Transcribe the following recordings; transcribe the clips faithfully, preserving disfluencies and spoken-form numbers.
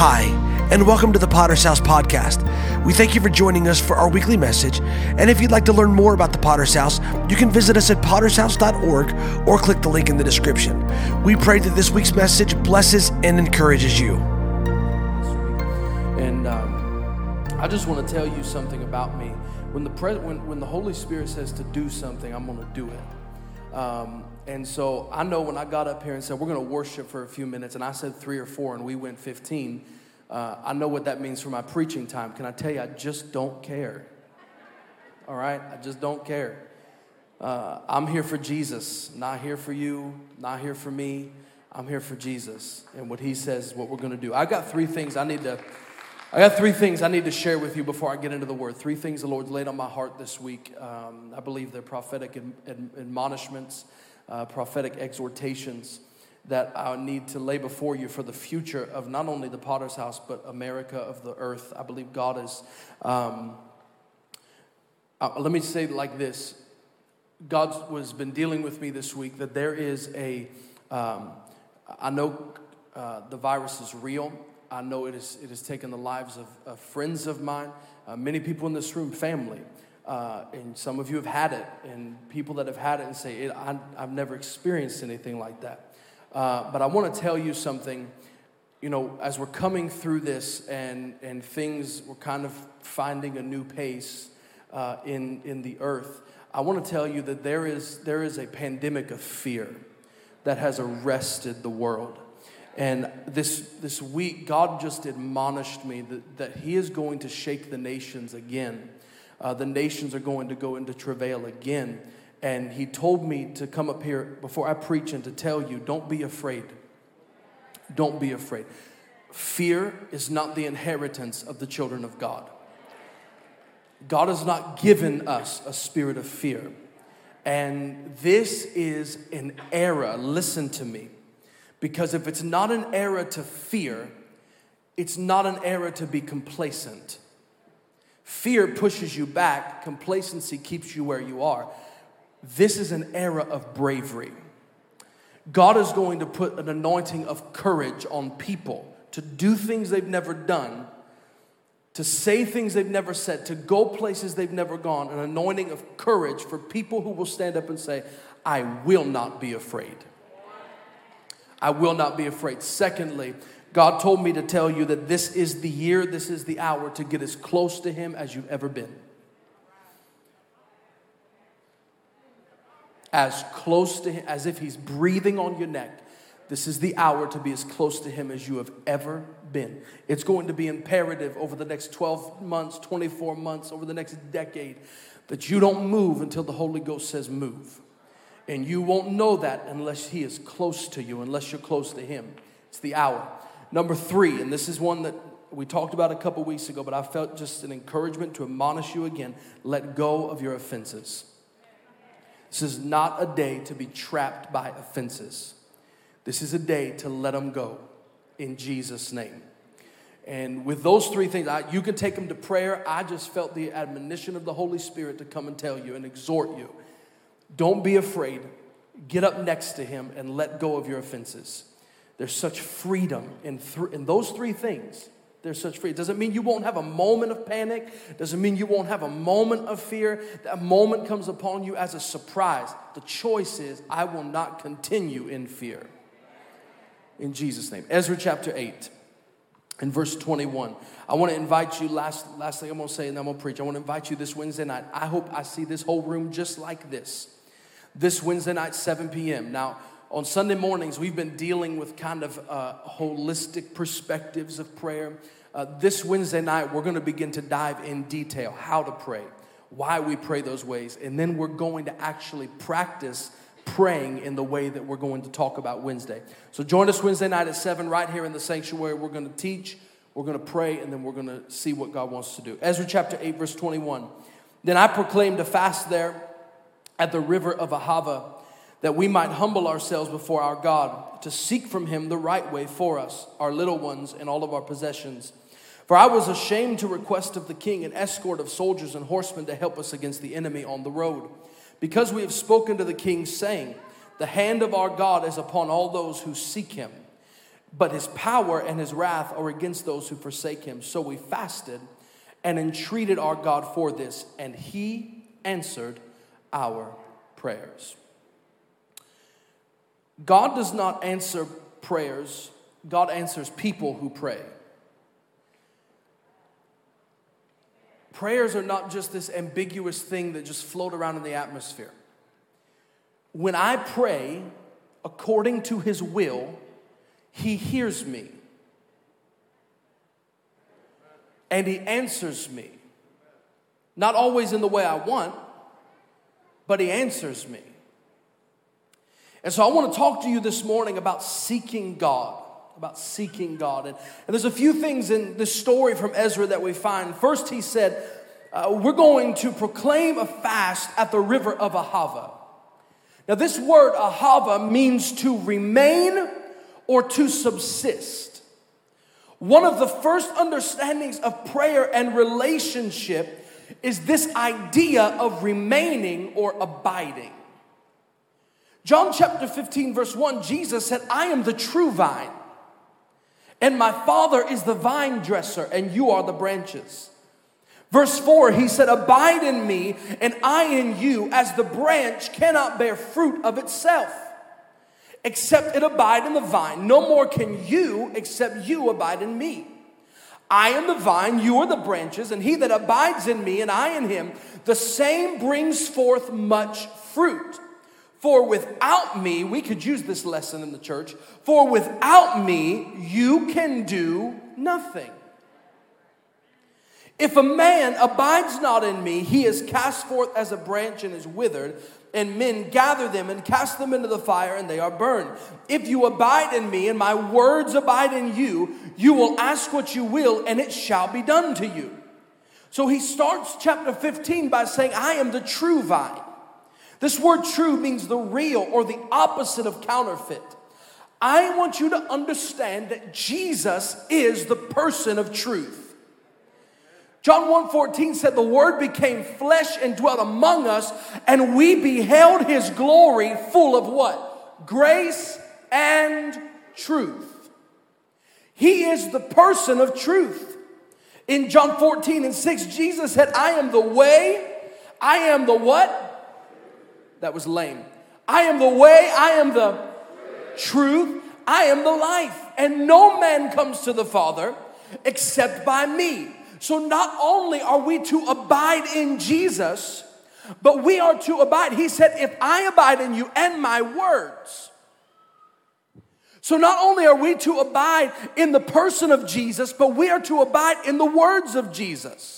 Hi, and welcome to the Potter's House podcast. We thank you for joining us for our weekly message, and if you'd like to learn more about the Potter's House, you can visit us at potters house dot org or click the link in the description. We pray that this week's message blesses and encourages you. And um, I just want to tell you something about me. When the, pre- when, when the Holy Spirit says to do something, I'm going to do it. Um, and so I know when I got up here and said, we're going to worship for a few minutes, and I said three or four, and we went fifteen, uh, I know what that means for my preaching time. Can I tell you, I just don't care. All right? I just don't care. Uh, I'm here for Jesus, not here for you, not here for me. I'm here for Jesus, and what he says is what we're going to do. I got three things I need to... I got three things I need to share with you before I get into the Word. Three things the Lord's laid on my heart this week. Um, I believe they're prophetic ad- ad- admonishments, uh, prophetic exhortations that I need to lay before you for the future of not only the Potter's House, but America, of the earth. I believe God is, um, uh, let me say it like this. God has been dealing with me this week that there is a, um, I know uh, the virus is real. I know it is. It has taken the lives of, of friends of mine, uh, many people in this room, family, uh, and some of you have had it, and people that have had it and say, it, I, I've never experienced anything like that. Uh, but I want to tell you something, you know, as we're coming through this and, and things, we're kind of finding a new pace uh, in, in the earth. I want to tell you that there is there is a pandemic of fear that has arrested the world. And this this week, God just admonished me that, that he is going to shake the nations again. Uh, the nations are going to go into travail again. And he told me to come up here before I preach and to tell you, don't be afraid. Don't be afraid. Fear is not the inheritance of the children of God. God has not given us a spirit of fear. And this is an era, listen to me. Because if it's not an era to fear, it's not an era to be complacent. Fear pushes you back. Complacency keeps you where you are. This is an era of bravery. God is going to put an anointing of courage on people to do things they've never done, to say things they've never said, to go places they've never gone. An anointing of courage for people who will stand up and say, I will not be afraid. I will not be afraid. Secondly, God told me to tell you that this is the year, this is the hour to get as close to him as you've ever been. As close to him, as if he's breathing on your neck. This is the hour to be as close to him as you have ever been. It's going to be imperative over the next twelve months, twenty-four months, over the next decade, that you don't move until the Holy Ghost says move. And you won't know that unless he is close to you, unless you're close to him. It's the hour. Number three, and this is one that we talked about a couple weeks ago, but I felt just an encouragement to admonish you again. Let go of your offenses. This is not a day to be trapped by offenses. This is a day to let them go in Jesus' name. And with those three things, I, you can take them to prayer. I just felt the admonition of the Holy Spirit to come and tell you and exhort you. Don't be afraid. Get up next to him and let go of your offenses. There's such freedom in, th- in those three things. There's such freedom. It doesn't mean you won't have a moment of panic. It doesn't mean you won't have a moment of fear. That moment comes upon you as a surprise. The choice is, I will not continue in fear. In Jesus' name. Ezra chapter eight. In verse twenty-one, I want to invite you, last, last thing I'm going to say and then I'm going to preach. I want to invite you this Wednesday night. I hope I see this whole room just like this. This Wednesday night, seven p.m. Now, on Sunday mornings, we've been dealing with kind of uh, holistic perspectives of prayer. Uh, this Wednesday night, we're going to begin to dive in detail how to pray, why we pray those ways, and then we're going to actually practice praying in the way that we're going to talk about Wednesday. So join us Wednesday night at seven right here in the sanctuary. We're going to teach, we're going to pray, and then we're going to see what God wants to do. Ezra chapter eight, verse twenty-one. Then I proclaimed a fast there at the river of Ahava, that we might humble ourselves before our God, to seek from him the right way for us, our little ones, and all of our possessions. For I was ashamed to request of the king an escort of soldiers and horsemen to help us against the enemy on the road. Because we have spoken to the king, saying, the hand of our God is upon all those who seek him. But his power and his wrath are against those who forsake him. So we fasted and entreated our God for this, and he answered our prayers. God does not answer prayers. God answers people who pray. Prayers are not just this ambiguous thing that just float around in the atmosphere. When I pray according to his will, he hears me. And he answers me. Not always in the way I want, but he answers me. And so I want to talk to you this morning about seeking God. About seeking God. And, and there's a few things in this story from Ezra that we find. First, he said, uh, we're going to proclaim a fast at the river of Ahava. Now, this word Ahava means to remain or to subsist. One of the first understandings of prayer and relationship is this idea of remaining or abiding. John chapter fifteen verse one, Jesus said, I am the true vine, and my Father is the vine dresser, and you are the branches. Verse four, he said, abide in me, and I in you, as the branch cannot bear fruit of itself, except it abide in the vine. No more can you, except you abide in me. I am the vine, you are the branches, and he that abides in me and I in him, the same brings forth much fruit. For without me, we could use this lesson in the church, for without me, you can do nothing. If a man abides not in me, he is cast forth as a branch and is withered, and men gather them and cast them into the fire, and they are burned. If you abide in me, and my words abide in you, you will ask what you will, and it shall be done to you. So he starts chapter fifteen by saying, I am the true vine. This word true means the real or the opposite of counterfeit. I want you to understand that Jesus is the person of truth. John one fourteen said, the word became flesh and dwelt among us, and we beheld his glory, full of what? Grace and truth. He is the person of truth. In John fourteen and six, Jesus said, I am the way, I am the what? That was lame. I am the way, I am the truth, I am the life. And no man comes to the Father except by me. So not only are we to abide in Jesus, but we are to abide. He said, if I abide in you and my words. So not only are we to abide in the person of Jesus, but we are to abide in the words of Jesus.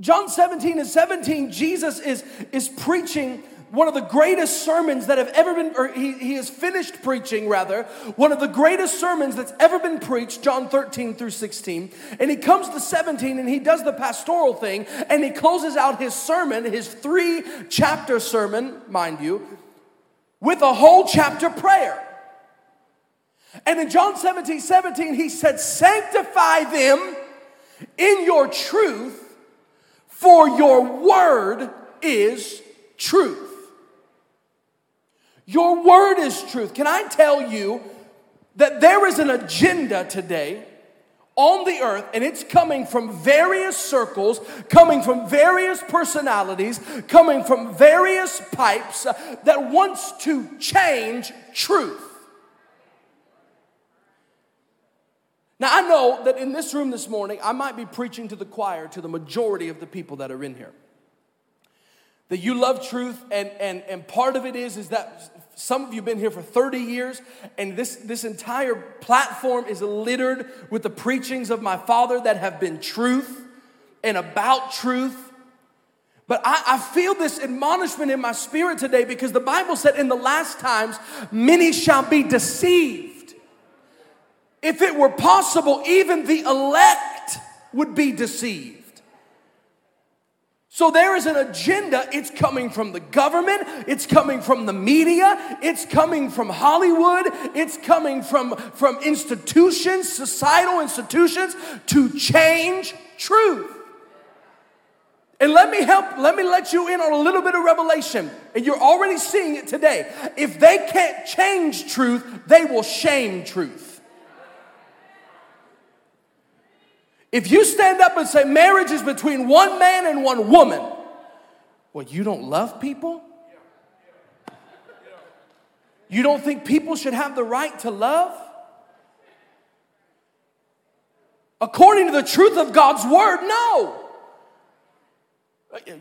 John seventeen and seventeen, Jesus is, is preaching one of the greatest sermons that have ever been, or he, he has finished preaching rather, one of the greatest sermons that's ever been preached, John thirteen through sixteen. And he comes to seventeen and he does the pastoral thing, and he closes out his sermon, his three chapter sermon, mind you, with a whole chapter prayer. And in John seventeen seventeen, he said, sanctify them in your truth, for your word is truth. Your word is truth. Can I tell you that there is an agenda today on the earth, and it's coming from various circles, coming from various personalities, coming from various pipes uh, that wants to change truth. Now, I know that in this room this morning, I might be preaching to the choir, to the majority of the people that are in here. That you love truth, and, and, and part of it is, is that some of you have been here for thirty years, and this, this entire platform is littered with the preachings of my father that have been truth and about truth. But I, I feel this admonishment in my spirit today, because the Bible said in the last times, many shall be deceived. If it were possible, even the elect would be deceived. So there is an agenda. It's coming from the government. It's coming from the media. It's coming from Hollywood. It's coming from, from institutions, societal institutions, to change truth. And let me help, let me let you in on a little bit of revelation. And you're already seeing it today. If they can't change truth, they will shame truth. If you stand up and say marriage is between one man and one woman, well, you don't love people? You don't think people should have the right to love? According to the truth of God's word, no.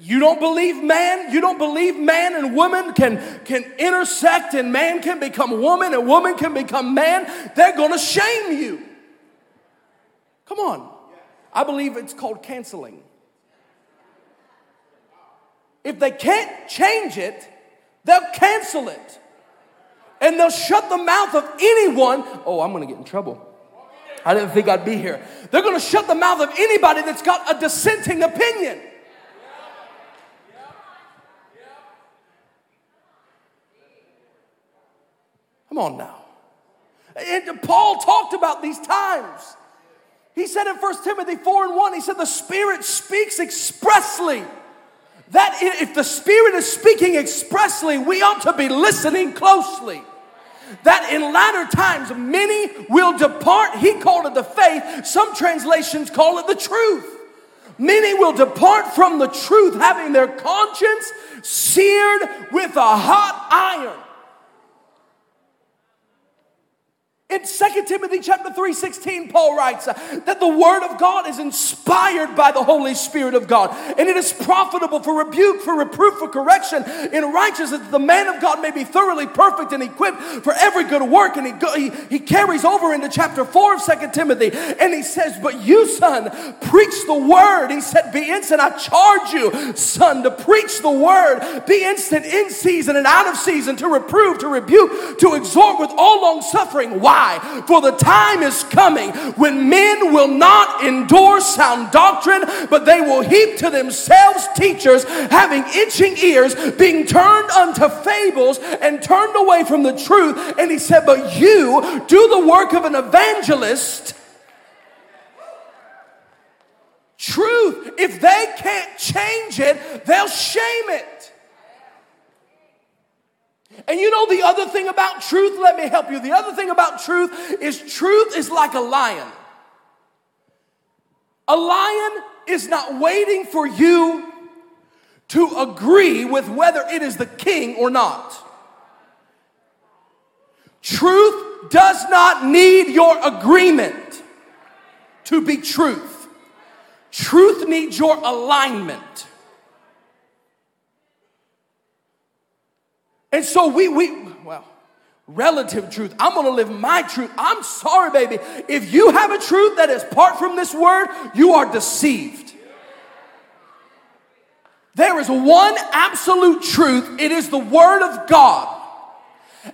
You don't believe man, you don't believe man and woman can, can intersect and man can become woman and woman can become man. They're going to shame you. Come on. I believe it's called canceling. If they can't change it, they'll cancel it. And they'll shut the mouth of anyone. Oh, I'm going to get in trouble. I didn't think I'd be here. They're going to shut the mouth of anybody that's got a dissenting opinion. Come on now. And Paul talked about these times. He said in First Timothy four and one, he said, the Spirit speaks expressly. That if the Spirit is speaking expressly, we ought to be listening closely. That in latter times, many will depart. He called it the faith. Some translations call it the truth. Many will depart from the truth, having their conscience seared with a hot iron. In Second Timothy chapter three sixteen, Paul writes that the word of God is inspired by the Holy Spirit of God. And it is profitable for rebuke, for reproof, for correction, in righteousness, that the man of God may be thoroughly perfect and equipped for every good work. And he, go, he, he carries over into chapter four of Second Timothy. And he says, but you, son, preach the word. He said, be instant. I charge you, son, to preach the word. Be instant in season and out of season, to reprove, to rebuke, to exhort with all long suffering. Why? For the time is coming when men will not endure sound doctrine, but they will heap to themselves teachers having itching ears, being turned unto fables and turned away from the truth. And he said, but you do the work of an evangelist. Truth, if they can't change it, they'll shame it. And you know the other thing about truth? Let me help you. The other thing about truth is truth is like a lion. A lion is not waiting for you to agree with whether it is the king or not. Truth does not need your agreement to be truth. Truth needs your alignment. And so we, we, well, relative truth. I'm going to live my truth. I'm sorry, baby. If you have a truth that is apart from this word, you are deceived. There is one absolute truth. It is the word of God.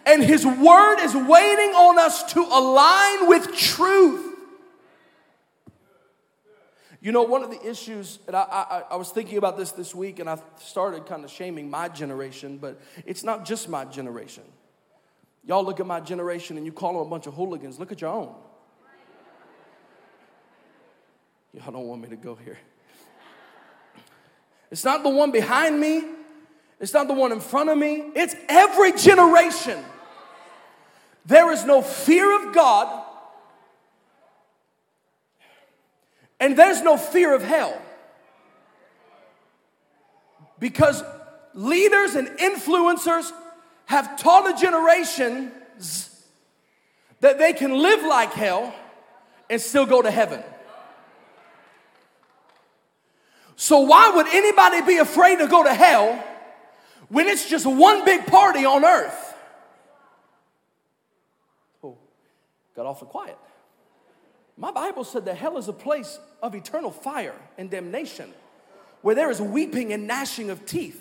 And his word is waiting on us to align with truth. You know, one of the issues, and I, I, I was thinking about this this week, and I started kind of shaming my generation, but it's not just my generation. Y'all look at my generation and you call them a bunch of hooligans. Look at your own. Y'all don't want me to go here. It's not the one behind me. It's not the one in front of me. It's every generation. There is no fear of God. And there's no fear of hell, because leaders and influencers have taught a generation that they can live like hell and still go to heaven. So why would anybody be afraid to go to hell when it's just one big party on earth? Oh, got awful quiet. My Bible said that hell is a place of eternal fire and damnation, where there is weeping and gnashing of teeth.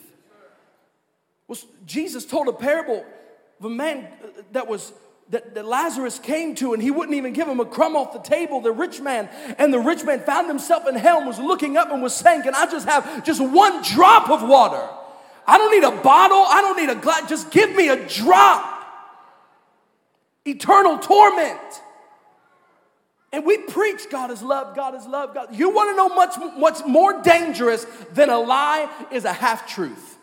Well, Jesus told a parable of a man that was that, that Lazarus came to, and he wouldn't even give him a crumb off the table, the rich man. And the rich man found himself in hell and was looking up and was saying, can I just have just one drop of water? I don't need a bottle. I don't need a glass. Just give me a drop. Eternal torment. And we preach God is love, God is love, God. You want to know much, what's more dangerous than a lie is a half-truth.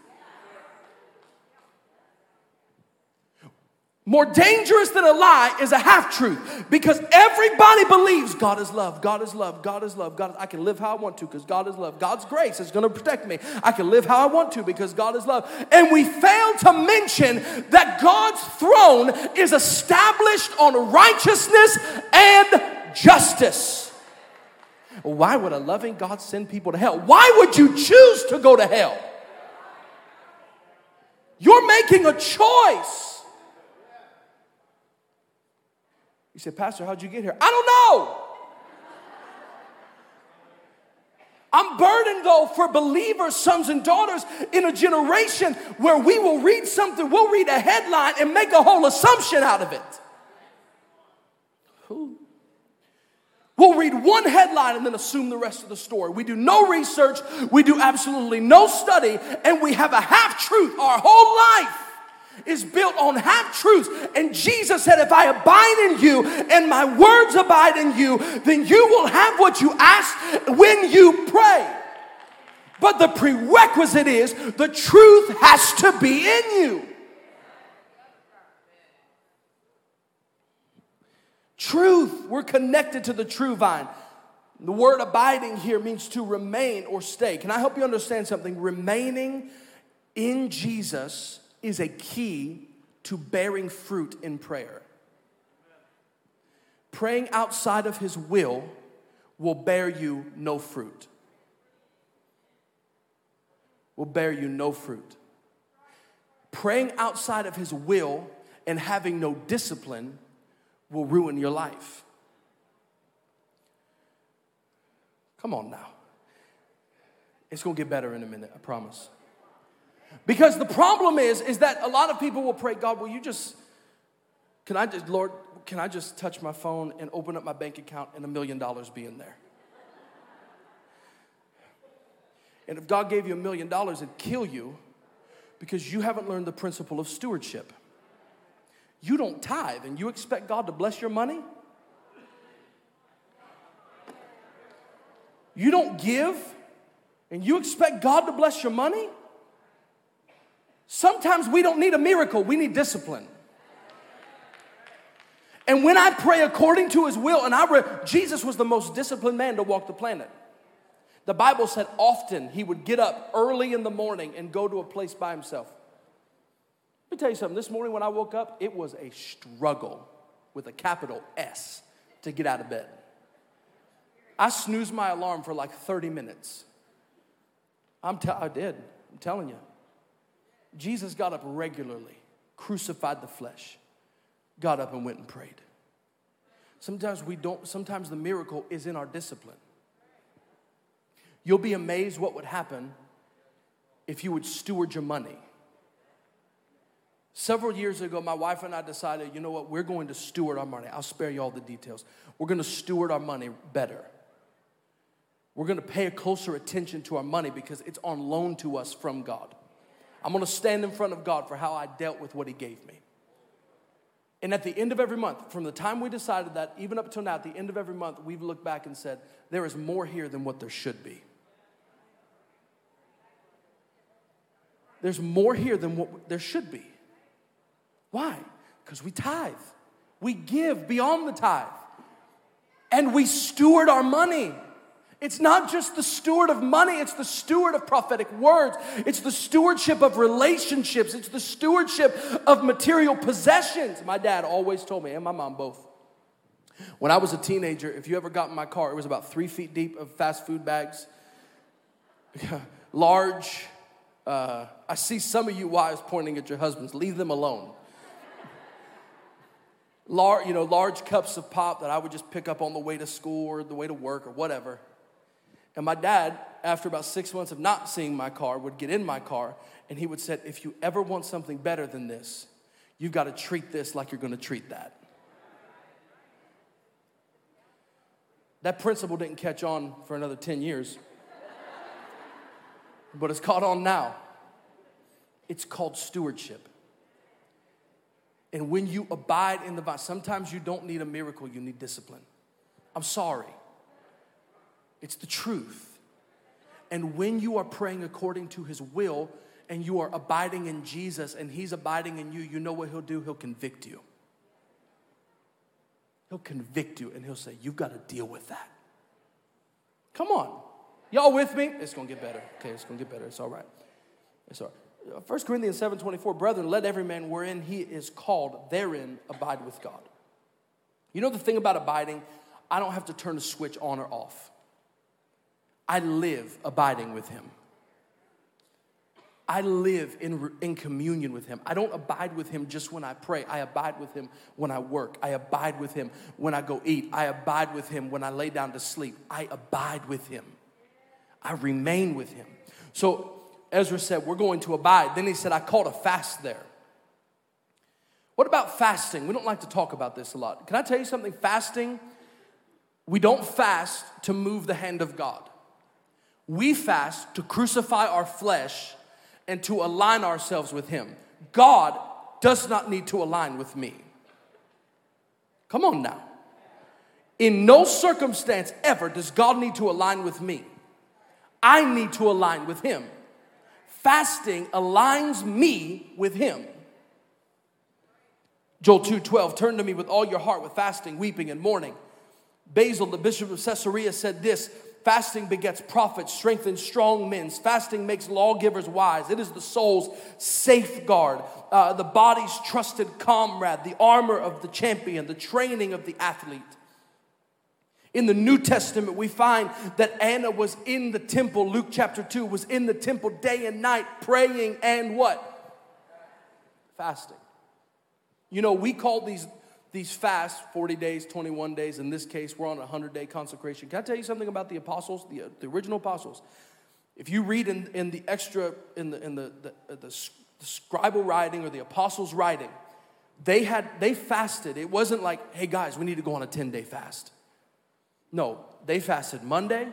More dangerous than a lie is a half-truth, because everybody believes God is love, God is love, God is love. God is, I can live how I want to because God is love. God's grace is going to protect me. I can live how I want to because God is love. And we fail to mention that God's throne is established on righteousness and justice. Why would a loving God send people to hell? Why would you choose to go to hell? You're making a choice. You say, Pastor, how'd you get here? I don't know. I'm burdened, though, for believers, sons and daughters, in a generation where we will read something, we'll read a headline and make a whole assumption out of it. Ooh. We'll read one headline and then assume the rest of the story. We do no research. We do absolutely no study. And we have a half-truth our whole life. Is built on half-truths. And Jesus said, if I abide in you and my words abide in you, then you will have what you ask when you pray. But the prerequisite is the truth has to be in you. Truth, we're connected to the true vine. The word abiding here means to remain or stay. Can I help you understand something? Remaining in Jesus is a key to bearing fruit in prayer. Praying outside of his will will bear you no fruit. Will bear you no fruit. Praying outside of his will and having no discipline will ruin your life. Come on now. It's gonna get better in a minute, I promise. Because the problem is, is that a lot of people will pray, God, will you just, can I just, Lord, can I just touch my phone and open up my bank account and a million dollars be in there? And if God gave you a million dollars, it'd kill you because you haven't learned the principle of stewardship. You don't tithe and you expect God to bless your money? You don't give and you expect God to bless your money? Sometimes we don't need a miracle, we need discipline. And when I pray according to his will, and I re- Jesus was the most disciplined man to walk the planet. The Bible said often he would get up early in the morning and go to a place by himself. Let me tell you something, this morning when I woke up, it was a struggle with a capital S to get out of bed. I snoozed my alarm for like thirty minutes. I'm t- I did, I'm telling you. Jesus got up regularly, crucified the flesh, got up and went and prayed. Sometimes we don't, sometimes the miracle is in our discipline. You'll be amazed what would happen if you would steward your money. Several years ago, my wife and I decided, you know what, we're going to steward our money. I'll spare you all the details. We're going to steward our money better. We're going to pay closer attention to our money because it's on loan to us from God. I'm going to stand in front of God for how I dealt with what he gave me. And at the end of every month, from the time we decided that, even up till now, at the end of every month, we've looked back and said, there is more here than what there should be. There's more here than what there should be. Why? Because we tithe. We give beyond the tithe. And we steward our money. It's not just the steward of money, it's the steward of prophetic words. It's the stewardship of relationships. It's the stewardship of material possessions. My dad always told me, and my mom both. When I was a teenager, if you ever got in my car, it was about three feet deep of fast food bags. Large. Uh, I see some of you wives pointing at your husbands. Leave them alone. Large, you know, large cups of pop that I would just pick up on the way to school or the way to work or whatever. And my dad, after about six months of not seeing my car, would get in my car, and he would say, if you ever want something better than this, you've got to treat this like you're going to treat that. That principle didn't catch on for another ten years, but it's caught on now. It's called stewardship. And when you abide in the vine, sometimes you don't need a miracle, you need discipline. I'm sorry. It's the truth. And when you are praying according to his will and you are abiding in Jesus and he's abiding in you, you know what he'll do? He'll convict you. He'll convict you and he'll say, you've got to deal with that. Come on. Y'all with me? It's going to get better. Okay, it's going to get better. It's all right. It's all right. First Corinthians seven twenty-four, brethren, let every man wherein he is called therein abide with God. You know the thing about abiding? I don't have to turn the switch on or off. I live abiding with him. I live in, in communion with him. I don't abide with him just when I pray. I abide with him when I work. I abide with him when I go eat. I abide with him when I lay down to sleep. I abide with him. I remain with him. So Ezra said, we're going to abide. Then he said, I called a fast there. What about fasting? We don't like to talk about this a lot. Can I tell you something? Fasting, we don't fast to move the hand of God. We fast to crucify our flesh and to align ourselves with him. God does not need to align with me. Come on now. In no circumstance ever does God need to align with me. I need to align with him. Fasting aligns me with him. Joel two twelve, turn to me with all your heart with fasting, weeping, and mourning. Basil, the bishop of Caesarea, said this, fasting begets prophets, strengthens strong men. Fasting makes lawgivers wise. It is the soul's safeguard, uh, the body's trusted comrade, the armor of the champion, the training of the athlete. In the New Testament, we find that Anna was in the temple, Luke chapter two, was in the temple day and night praying and what? Fasting. You know, we call these, these fasts forty days, twenty-one days. In this case, we're on a hundred-day consecration. Can I tell you something about the apostles, the, the original apostles? If you read in, in the extra, in the in the, the, the, the scribal writing or the apostles' writing, they had they fasted. It wasn't like, hey, guys, we need to go on a ten-day fast. No, they fasted Monday,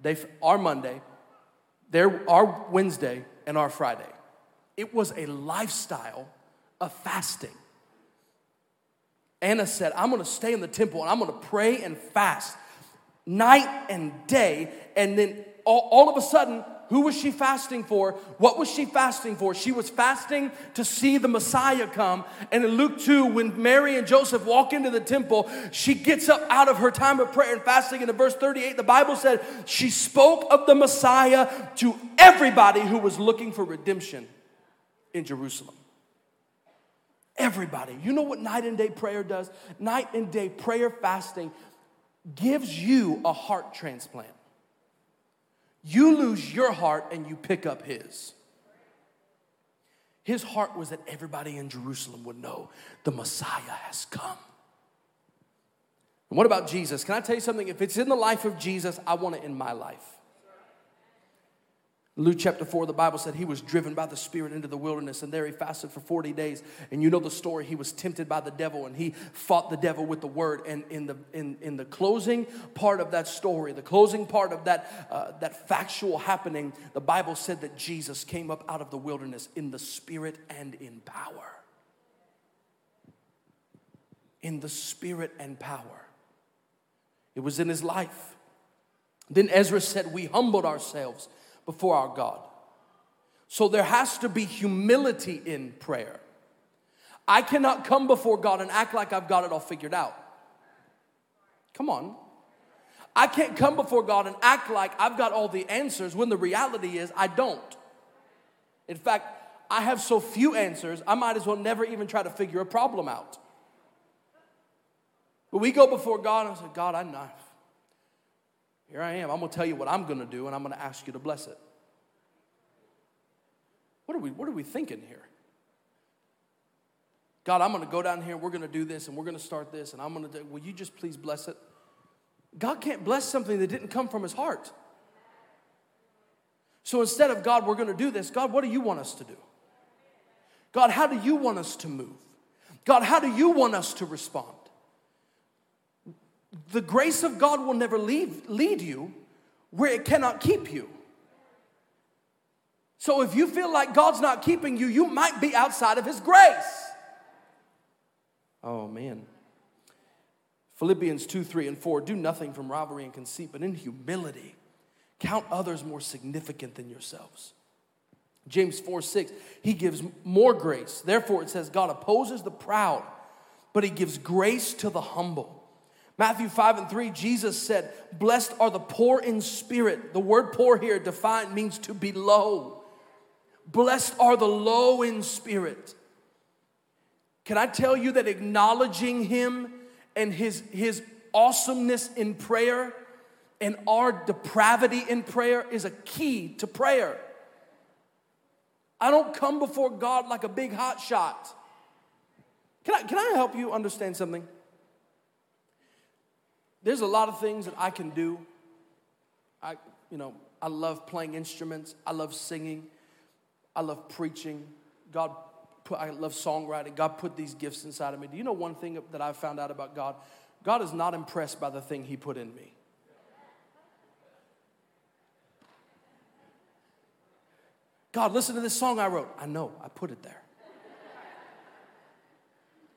they our Monday, their our Wednesday, and our Friday. It was a lifestyle of fasting. Anna said, I'm going to stay in the temple, and I'm going to pray and fast night and day. And then all, all of a sudden, who was she fasting for? What was she fasting for? She was fasting to see the Messiah come. And in Luke two, when Mary and Joseph walk into the temple, she gets up out of her time of prayer and fasting. And in verse thirty-eight, the Bible said she spoke of the Messiah to everybody who was looking for redemption in Jerusalem. Everybody. You know what night and day prayer does? Night and day prayer fasting gives you a heart transplant. You lose your heart and you pick up his. His heart was that everybody in Jerusalem would know the Messiah has come. And what about Jesus? Can I tell you something? If it's in the life of Jesus, I want it in my life. Luke chapter four, the Bible said he was driven by the Spirit into the wilderness, and there he fasted for forty days. And you know the story. He was tempted by the devil, and he fought the devil with the word. And in the in, in the closing part of that story, the closing part of that, uh, that factual happening, the Bible said that Jesus came up out of the wilderness in the Spirit and in power. In the Spirit and power. It was in his life. Then Ezra said, we humbled ourselves before our God. So there has to be humility in prayer. I cannot come before God and act like I've got it all figured out. Come on. I can't come before God and act like I've got all the answers when the reality is I don't. In fact, I have so few answers, I might as well never even try to figure a problem out. But we go before God and I say, God, I'm not. Here I am. I'm going to tell you what I'm going to do, and I'm going to ask you to bless it. What are we, what are we thinking here? God, I'm going to go down here, and we're going to do this, and we're going to start this, and I'm going to do, will you just please bless it? God can't bless something that didn't come from his heart. So instead of, God, we're going to do this, God, what do you want us to do? God, how do you want us to move? God, how do you want us to respond? The grace of God will never leave, lead you where it cannot keep you. So if you feel like God's not keeping you, you might be outside of his grace. Oh, man. Philippians two, three, and four, do nothing from rivalry and conceit, but in humility, count others more significant than yourselves. James four, six, he gives more grace. Therefore, it says, God opposes the proud, but he gives grace to the humble. Matthew five and three, Jesus said, blessed are the poor in spirit. The word poor here defined means to be low. Blessed are the low in spirit. Can I tell you that acknowledging him and his, his awesomeness in prayer and our depravity in prayer is a key to prayer. I don't come before God like a big hot shot. Can I, can I help you understand something? There's a lot of things that I can do. I, you know, I love playing instruments. I love singing. I love preaching. God, put, I love songwriting. God put these gifts inside of me. Do you know one thing that I've found out about God? God is not impressed by the thing he put in me. God, listen to this song I wrote. I know, I put it there.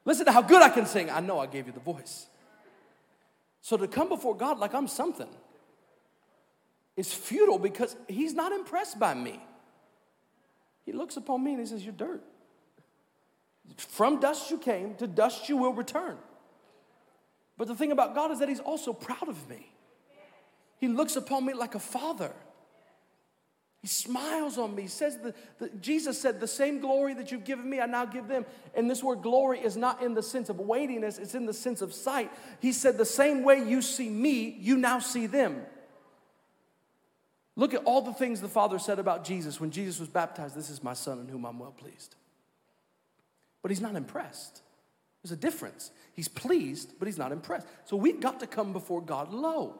Listen to how good I can sing. I know I gave you the voice. So to come before God like I'm something is futile because he's not impressed by me. He looks upon me and he says, you're dirt. From dust you came, to dust you will return. But the thing about God is that he's also proud of me. He looks upon me like a father. He smiles on me. He says, the, the, Jesus said, the same glory that you've given me, I now give them. And this word glory is not in the sense of weightiness. It's in the sense of sight. He said, the same way you see me, you now see them. Look at all the things the Father said about Jesus. When Jesus was baptized, this is my son in whom I'm well pleased. But he's not impressed. There's a difference. He's pleased, but he's not impressed. So we've got to come before God low.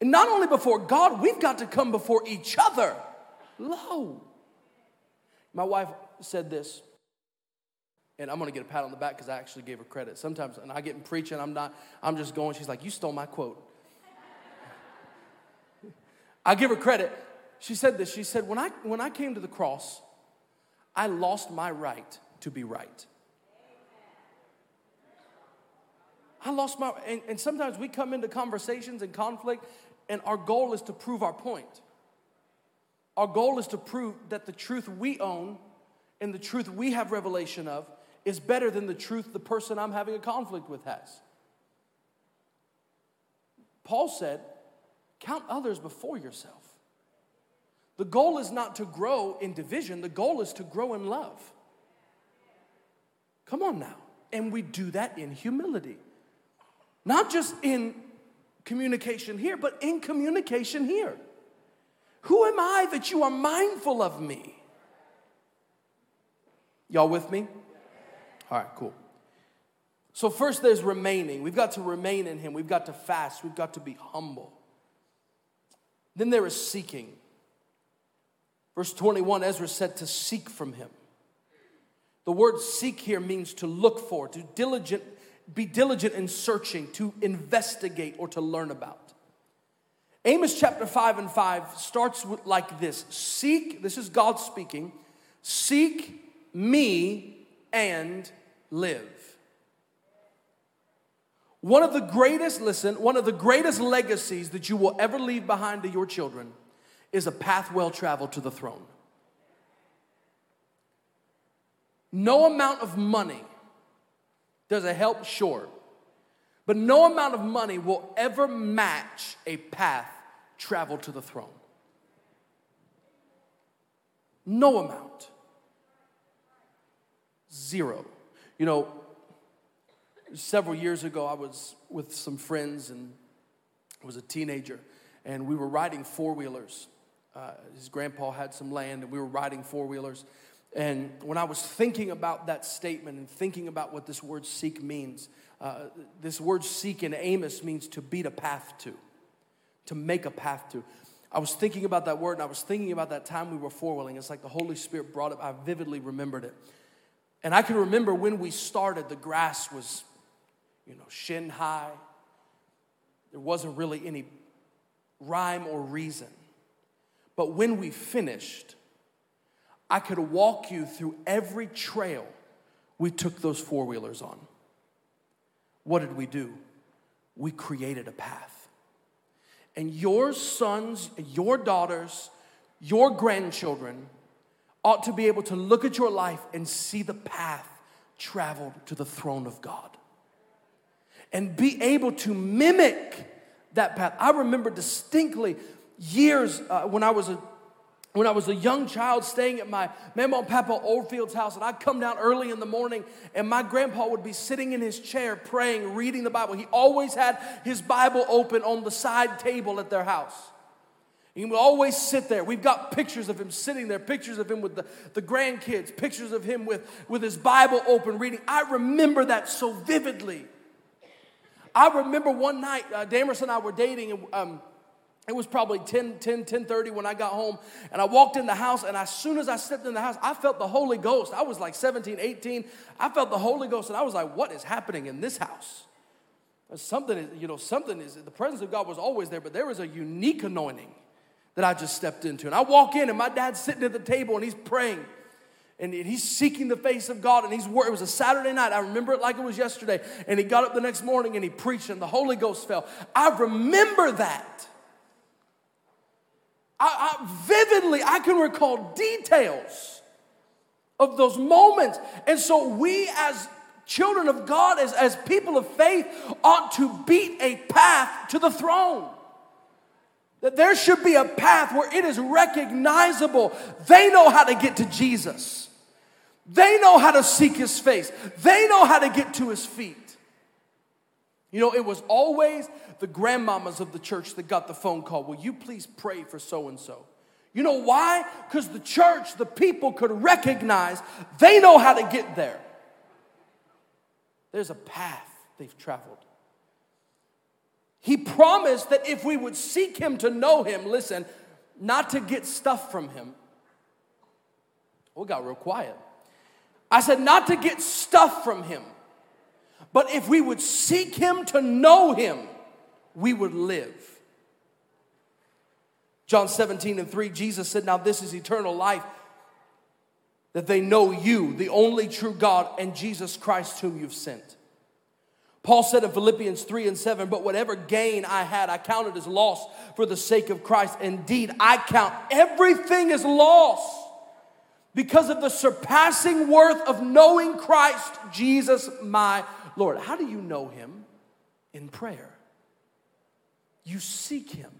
And not only before God, we've got to come before each other low. My wife said this, and I'm going to get a pat on the back because I actually gave her credit. Sometimes, and I get in preaching, I'm not, I'm just going, she's like, you stole my quote. I give her credit. She said this, she said, when I, when I came to the cross, I lost my right to be right. I lost my, and, and sometimes we come into conversations and conflict, and our goal is to prove our point. Our goal is to prove that the truth we own and the truth we have revelation of is better than the truth the person I'm having a conflict with has. Paul said, count others before yourself. The goal is not to grow in division. The goal is to grow in love. Come on now. And we do that in humility. Not just in communication here, but in communication here. Who am I that you are mindful of me? Y'all with me? All right, cool. So first there's remaining. We've got to remain in him. We've got to fast. We've got to be humble. Then there is seeking. Verse twenty-one, Ezra said to seek from him. The word seek here means to look for, to diligent. Be diligent in searching, to investigate, or to learn about. Amos chapter five and five starts with like this. Seek, this is God speaking, seek me and live. One of the greatest, listen, one of the greatest legacies that you will ever leave behind to your children is a path well traveled to the throne. No amount of money does it help? Sure. But no amount of money will ever match a path traveled to the throne. No amount. Zero. You know, several years ago, I was with some friends and I was a teenager, and we were riding four-wheelers. Uh, his grandpa had some land, and we were riding four-wheelers. And when I was thinking about that statement and thinking about what this word seek means, uh, this word seek in Amos means to beat a path to, to make a path to. I was thinking about that word, and I was thinking about that time we were four-wheeling. It's like the Holy Spirit brought it. I vividly remembered it. And I can remember when we started, the grass was, you know, shin high. There wasn't really any rhyme or reason. But when we finished, I could walk you through every trail we took those four-wheelers on. what did we do? We created a path. And your sons, your daughters, your grandchildren ought to be able to look at your life and see the path traveled to the throne of God. And be able to mimic that path. I remember distinctly years uh, when I was a When I was a young child staying at my Mama and Papa Oldfield's house, and I'd come down early in the morning, and my grandpa would be sitting in his chair praying, reading the Bible. He always had his Bible open on the side table at their house. He would always sit there. We've got pictures of him sitting there, pictures of him with the, the grandkids, pictures of him with, with his Bible open reading. I remember that so vividly. I remember one night, uh, Damaris and I were dating, and um, It was probably ten, ten, ten thirty when I got home, and I walked in the house, and as soon as I stepped in the house, I felt the Holy Ghost. I was like seventeen, eighteen. I felt the Holy Ghost, and I was like, what is happening in this house? Something is, you know, something is, the presence of God was always there, but there was a unique anointing that I just stepped into. And I walk in, and my dad's sitting at the table, and he's praying. And he's seeking the face of God, and he's it was a Saturday night. I remember it like it was yesterday. And he got up the next morning, and he preached, and the Holy Ghost fell. I remember that. I, I vividly, I can recall details of those moments. And so we as children of God, as, as people of faith, ought to beat a path to the throne. That there should be a path where it is recognizable. They know how to get to Jesus. They know how to seek his face. They know how to get to his feet. You know, it was always the grandmamas of the church that got the phone call. Will you please pray for so-and-so? You know why? Because the church, the people could recognize they know how to get there. There's a path they've traveled. He promised that if we would seek him to know him, listen, not to get stuff from him. We got real quiet. I said not to get stuff from him. But if we would seek him to know him, we would live. John seventeen and three, Jesus said, now this is eternal life, that they know you, the only true God, and Jesus Christ whom you've sent. Paul said in Philippians three and seven, but whatever gain I had, I counted as loss for the sake of Christ. Indeed, I count everything as loss because of the surpassing worth of knowing Christ Jesus my Lord. How do you know him? In prayer. You seek him.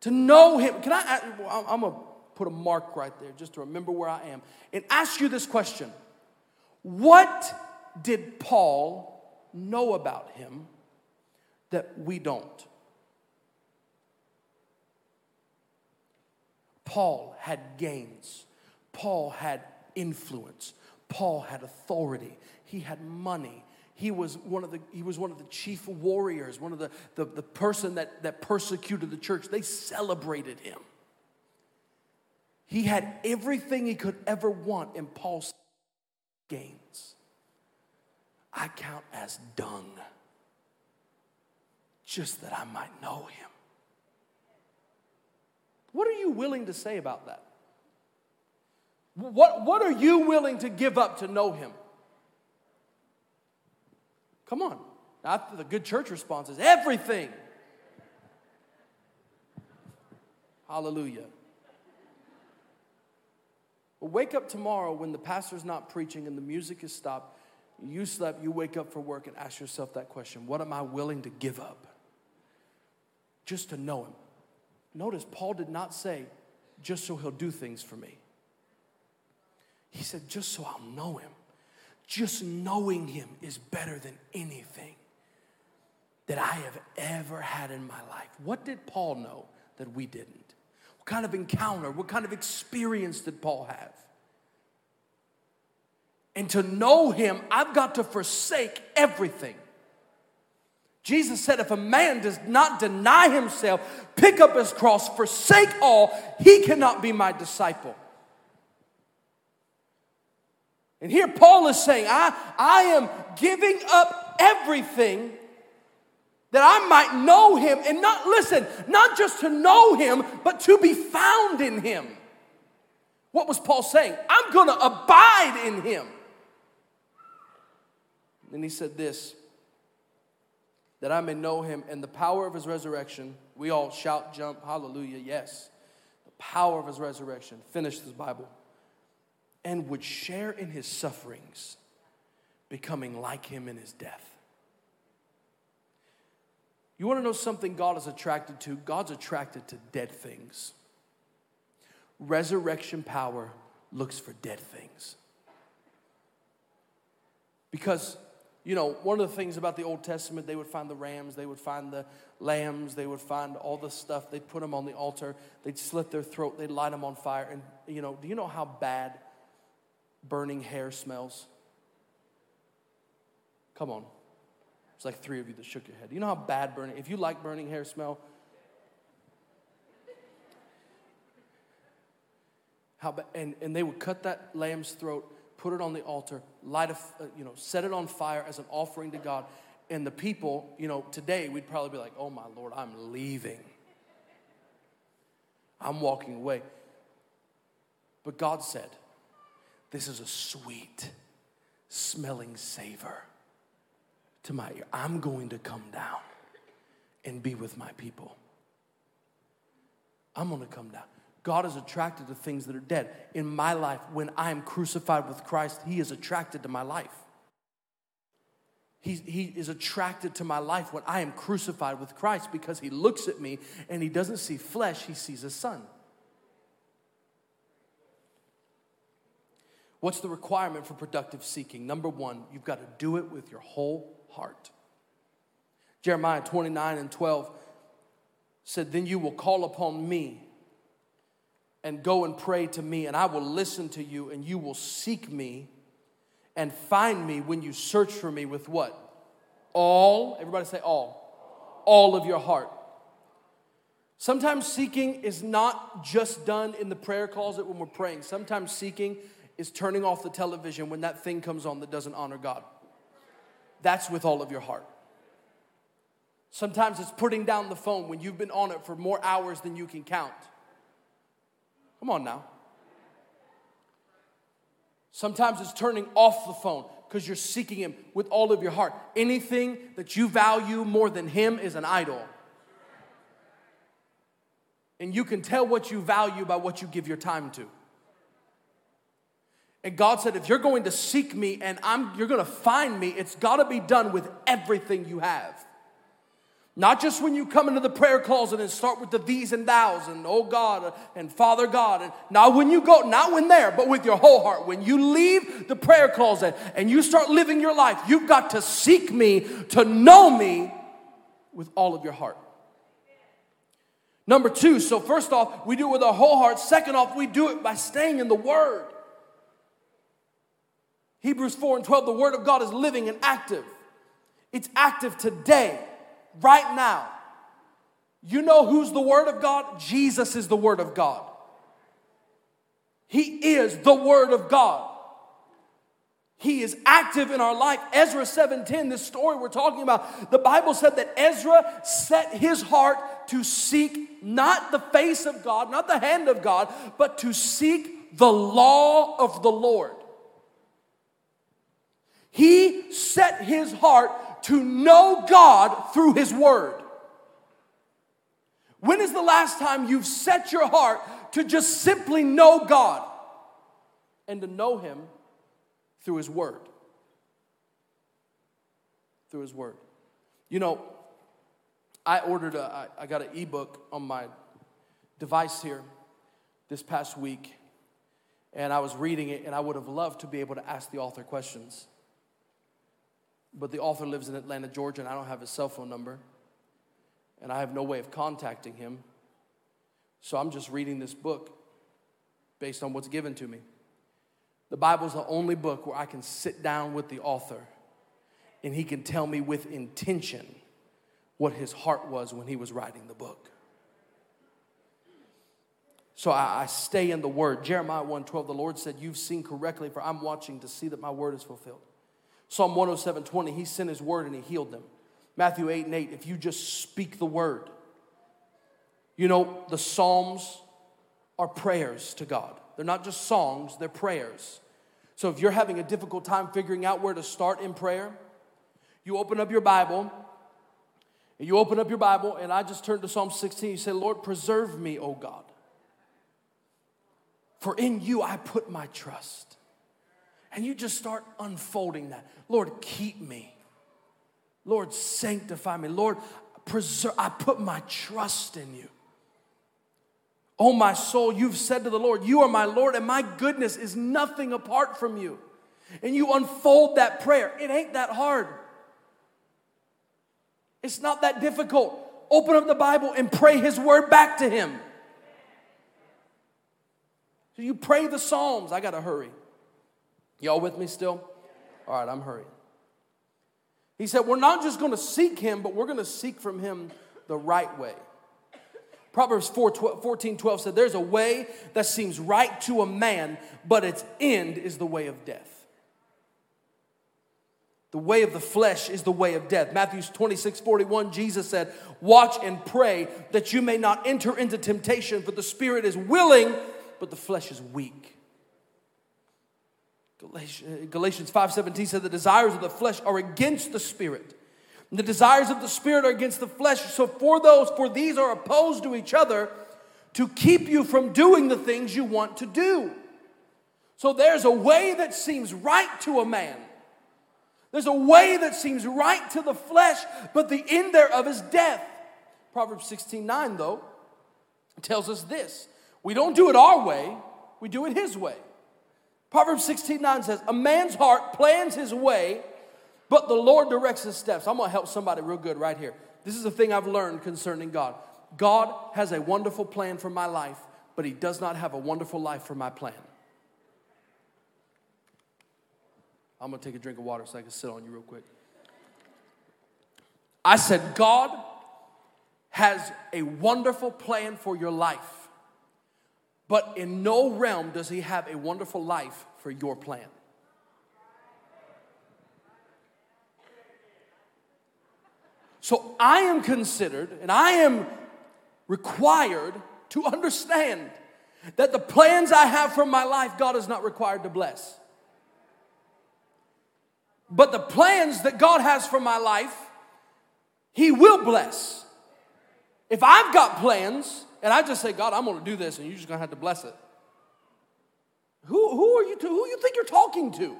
To know him. Can I, I'm going to put a mark right there just to remember where I am. And ask you this question. What did Paul know about him that we don't? Paul had gains. Paul had influence. Paul had authority. He had money. He was one of the, he was one of the chief warriors, one of the, the, the person that, that persecuted the church. They celebrated him. He had everything he could ever want, and Paul's gains. I count as dung, just that I might know him. What are you willing to say about that? What, what are you willing to give up to know him? Come on. The good church response is everything. Hallelujah. Well, wake up tomorrow when the pastor's not preaching and the music is stopped. You slept, you wake up for work and ask yourself that question. What am I willing to give up just to know him? Notice Paul did not say, just so he'll do things for me. He said, just so I'll know him. Just knowing him is better than anything that I have ever had in my life. What did Paul know that we didn't? What kind of encounter, what kind of experience did Paul have? And to know him, I've got to forsake everything. Jesus said, if a man does not deny himself, pick up his cross, forsake all, he cannot be my disciple. And here Paul is saying, I, I am giving up everything that I might know him. And not, listen, not just to know him, but to be found in him. What was Paul saying? I'm going to abide in him. Then he said this, that I may know him and the power of his resurrection. We all shout, jump, hallelujah, yes. The power of his resurrection. Finish this Bible. And would share in his sufferings, becoming like him in his death. You want to know something God is attracted to? God's attracted to dead things. Resurrection power looks for dead things. Because, you know, one of the things about the Old Testament, they would find the rams, they would find the lambs, they would find all the stuff. They'd put them on the altar. They'd slit their throat. They'd light them on fire. And, you know, do you know how bad burning hair smells? Come on. It's like three of you that shook your head. You know how bad burning, if you like burning hair smell, how ba- and, and they would cut that lamb's throat, put it on the altar, light a, you know, set it on fire as an offering to God. And the people, you know, today we'd probably be like, oh my Lord, I'm leaving. I'm walking away. But God said, this is a sweet smelling savor to my ear. I'm going to come down and be with my people. I'm going to come down. God is attracted to things that are dead. In my life, when I am crucified with Christ, he is attracted to my life. He, he is attracted to my life when I am crucified with Christ, because he looks at me and he doesn't see flesh, he sees his son. What's the requirement for productive seeking? Number one, you've got to do it with your whole heart. Jeremiah twenty-nine and twelve said, then you will call upon me and go and pray to me, and I will listen to you, and you will seek me and find me when you search for me with what? All, everybody say all. All of your heart. Sometimes seeking is not just done in the prayer closet when we're praying. Sometimes seeking is turning off the television when that thing comes on that doesn't honor God. That's with all of your heart. Sometimes it's putting down the phone when you've been on it for more hours than you can count. Come on now. Sometimes it's turning off the phone because you're seeking him with all of your heart. Anything that you value more than him is an idol. And you can tell what you value by what you give your time to. And God said, if you're going to seek me and I'm, you're going to find me, it's got to be done with everything you have. Not just when you come into the prayer closet and start with the these and thous and oh God and Father God. And not when you go, not when there, but with your whole heart. When you leave the prayer closet and you start living your life, you've got to seek me, to know me with all of your heart. Number two, so first off, we do it with our whole heart. Second off, we do it by staying in the Word. Hebrews four and twelve, the word of God is living and active. It's active today, right now. You know who's the word of God? Jesus is the word of God. He is the word of God. He is active in our life. Ezra seven ten, this story we're talking about, the Bible said that Ezra set his heart to seek not the face of God, not the hand of God, but to seek the law of the Lord. He set his heart to know God through his word. When is the last time you've set your heart to just simply know God and to know him through his word? Through his word. You know, I ordered, a, I got an ebook on my device here this past week, and I was reading it, and I would have loved to be able to ask the author questions. But the author lives in Atlanta, Georgia, and I don't have his cell phone number. And I have no way of contacting him. So I'm just reading this book based on what's given to me. The Bible's the only book where I can sit down with the author and he can tell me with intention what his heart was when he was writing the book. So I, I stay in the word. Jeremiah one twelve, the Lord said, you've seen correctly, for I'm watching to see that my word is fulfilled. Psalm one oh seven twenty, he sent his word and he healed them. Matthew eight and eight, if you just speak the word. You know, the Psalms are prayers to God. They're not just songs, they're prayers. So if you're having a difficult time figuring out where to start in prayer, you open up your Bible, and you open up your Bible, and I just turned to Psalm sixteen. You say, Lord, preserve me, O God, for in you I put my trust. And you just start unfolding that. Lord, keep me. Lord, sanctify me. Lord, preserve. I put my trust in you. Oh, my soul, you've said to the Lord, you are my Lord, and my goodness is nothing apart from you. And you unfold that prayer. It ain't that hard. It's not that difficult. Open up the Bible and pray his word back to him. So you pray the Psalms. I got to hurry. Y'all with me still? All right, I'm hurrying. He said, we're not just going to seek him, but we're going to seek from him the right way. Proverbs fourteen twelve said, there's a way that seems right to a man, but its end is the way of death. The way of the flesh is the way of death. Matthew twenty-six forty-one, Jesus said, watch and pray that you may not enter into temptation, for the spirit is willing, but the flesh is weak. Galatians five seventeen said, the desires of the flesh are against the spirit. The desires of the spirit are against the flesh. So for those, for these are opposed to each other to keep you from doing the things you want to do. So there's a way that seems right to a man. There's a way that seems right to the flesh, but the end thereof is death. Proverbs sixteen nine, though, tells us this. We don't do it our way, we do it his way. Proverbs sixteen nine says, a man's heart plans his way, but the Lord directs his steps. I'm going to help somebody real good right here. This is a thing I've learned concerning God. God has a wonderful plan for my life, but he does not have a wonderful life for my plan. I'm going to take a drink of water so I can sit on you real quick. I said, God has a wonderful plan for your life, but in no realm does he have a wonderful life for your plan. So I am considered and I am required to understand that the plans I have for my life, God is not required to bless. But the plans that God has for my life, he will bless. If I've got plans and I just say, God, I'm going to do this and you're just going to have to bless it. Who, who are you to, who you think you're talking to?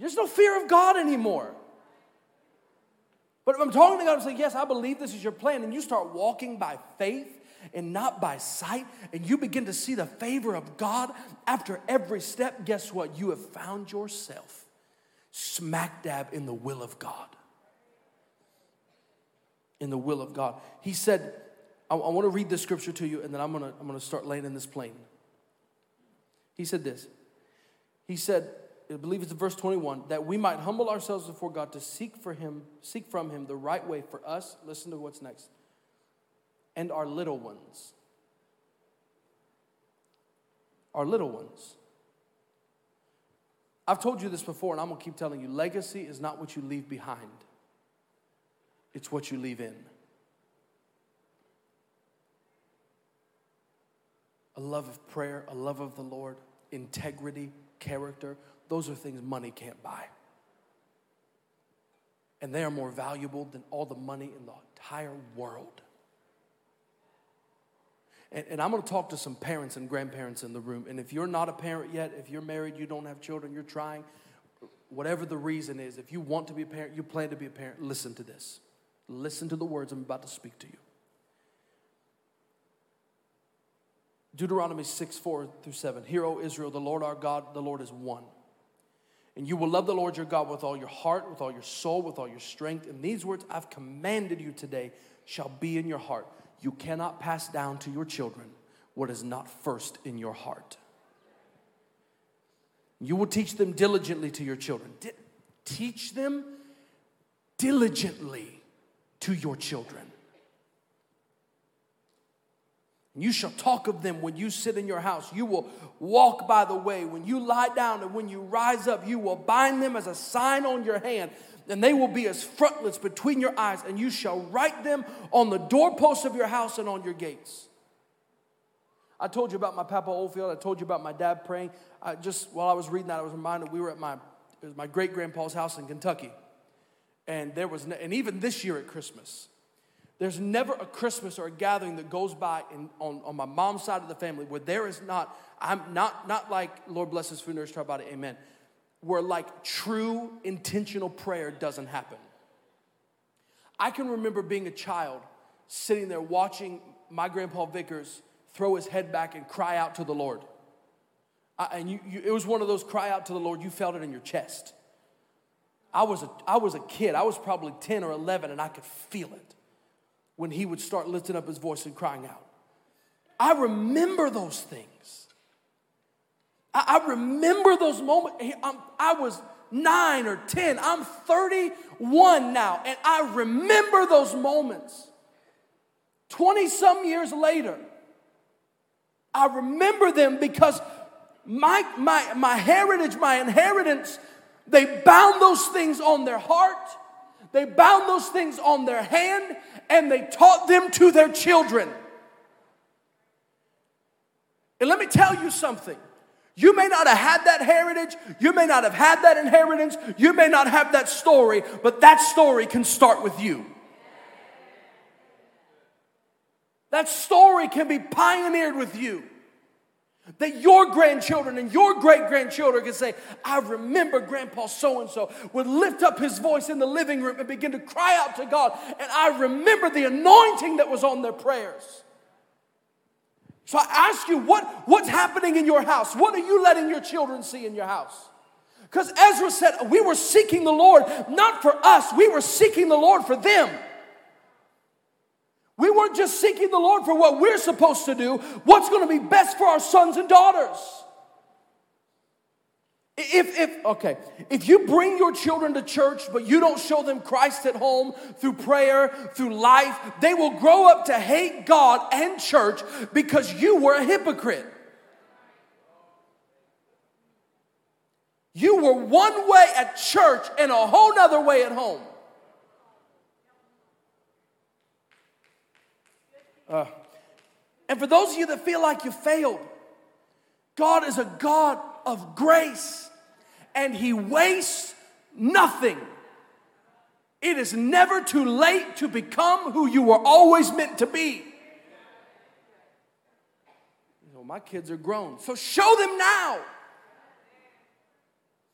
There's no fear of God anymore. But if I'm talking to God, I'm saying, yes, I believe this is your plan. And you start walking by faith and not by sight. And you begin to see the favor of God after every step. Guess what? You have found yourself smack dab in the will of God. In the will of God. He said, I, I want to read this scripture to you, and then I'm going to I'm going to start laying in this plane. He said this. He said, I believe it's verse twenty-one, that we might humble ourselves before God to seek for him, seek from him the right way for us. Listen to what's next. And our little ones. Our little ones. I've told you this before, and I'm going to keep telling you, legacy is not what you leave behind. It's what you leave in. A love of prayer, a love of the Lord, integrity, character. Those are things money can't buy. And they are more valuable than all the money in the entire world. And, and I'm going to talk to some parents and grandparents in the room. And if you're not a parent yet, if you're married, you don't have children, you're trying, whatever the reason is, if you want to be a parent, you plan to be a parent, listen to this. Listen to the words I'm about to speak to you. Deuteronomy six four through seven. Hear, O Israel, the Lord our God, the Lord is one. And you will love the Lord your God with all your heart, with all your soul, with all your strength. And these words I've commanded you today shall be in your heart. You cannot pass down to your children what is not first in your heart. You will teach them diligently to your children. Di- teach them diligently to your children. You shall talk of them when you sit in your house. You will walk by the way. When you lie down and when you rise up, you will bind them as a sign on your hand. And they will be as frontlets between your eyes. And you shall write them on the doorposts of your house and on your gates. I told you about my Papa Oldfield. I told you about my dad praying. I just while I was reading that, I was reminded we were at my It was my great-grandpa's house in Kentucky. And there was, and even this year at Christmas, there's never a Christmas or a gathering that goes by in, on, on my mom's side of the family where there is not, I'm not, not like Lord bless his food, nourish our body, amen, where like true intentional prayer doesn't happen. I can remember being a child sitting there watching my grandpa Vickers throw his head back and cry out to the Lord. I, and you, you, it was one of those cry out to the Lord, you felt it in your chest. I was a, I was a kid. I was probably ten or eleven, and I could feel it when he would start lifting up his voice and crying out. I remember those things. I, I remember those moments. I'm, I was nine or ten. I'm thirty-one now, and I remember those moments. twenty-some years later, I remember them because my, my, my heritage, my inheritance, they bound those things on their heart. They bound those things on their hand, and they taught them to their children. And let me tell you something. You may not have had that heritage. You may not have had that inheritance. You may not have that story, but that story can start with you. That story can be pioneered with you. That your grandchildren and your great-grandchildren can say, I remember Grandpa so-and-so would lift up his voice in the living room and begin to cry out to God. And I remember the anointing that was on their prayers. So I ask you, what, what's happening in your house? What are you letting your children see in your house? Because Ezra said, we were seeking the Lord, not for us. We were seeking the Lord for them. We weren't just seeking the Lord for what we're supposed to do, what's going to be best for our sons and daughters. If, if, okay, if you bring your children to church, but you don't show them Christ at home through prayer, through life, they will grow up to hate God and church because you were a hypocrite. You were one way at church and a whole nother way at home. Uh, and for those of you that feel like you failed, God is a God of grace, and He wastes nothing. It is never too late to become who you were always meant to be. You know, my kids are grown, so show them now.